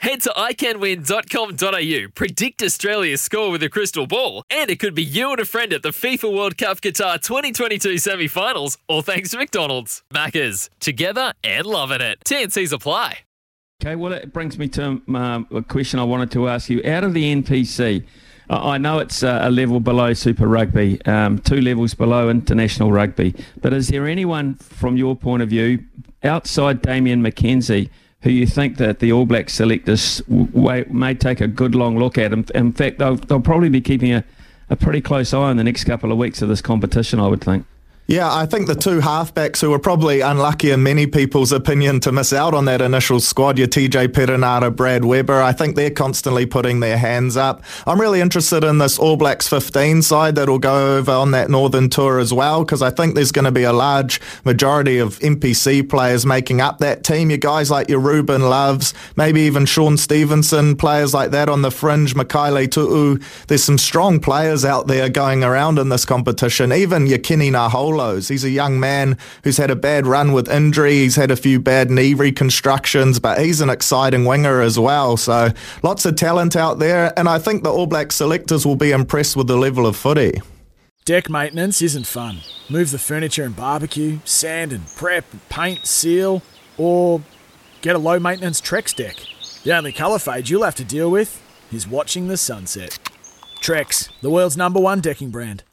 Head to iCanWin.com.au, predict Australia's score with a crystal ball, and it could be you and a friend at the FIFA World Cup Qatar 2022 semi-finals, all thanks to McDonald's. Maccas, together and loving it. T&Cs apply. Okay, well, it brings me to a question I wanted to ask you. Out of the NPC, I know it's a level below Super Rugby, 2 levels below international rugby, but is there anyone from your point of view outside Damian McKenzie, who you think that the All Blacks selectors may take a good long look at? In fact, they'll probably be keeping a pretty close eye on the next couple of weeks of this competition, I would think. Yeah, I think the 2 halfbacks who were probably unlucky in many people's opinion to miss out on that initial squad, your TJ Perenara, Brad Weber, I think they're constantly putting their hands up. I'm really interested in this All Blacks 15 side that'll go over on that Northern Tour as well, because I think there's going to be a large majority of NPC players making up that team. Your guys like your Ruben Loves, maybe even Sean Stevenson, players like that on the fringe, Makaile Tu'u. There's some strong players out there going around in this competition, even your Kenny Nahola. He's a young man who's had a bad run with injury. He's had a few bad knee reconstructions, but he's an exciting winger as well. So lots of talent out there, and I think the All Black selectors will be impressed with the level of footy. Deck maintenance isn't fun. Move the furniture and barbecue, sand and prep, paint, seal, or get a low-maintenance Trex deck. The only colour fade you'll have to deal with is watching the sunset. Trex, the world's number 1 decking brand.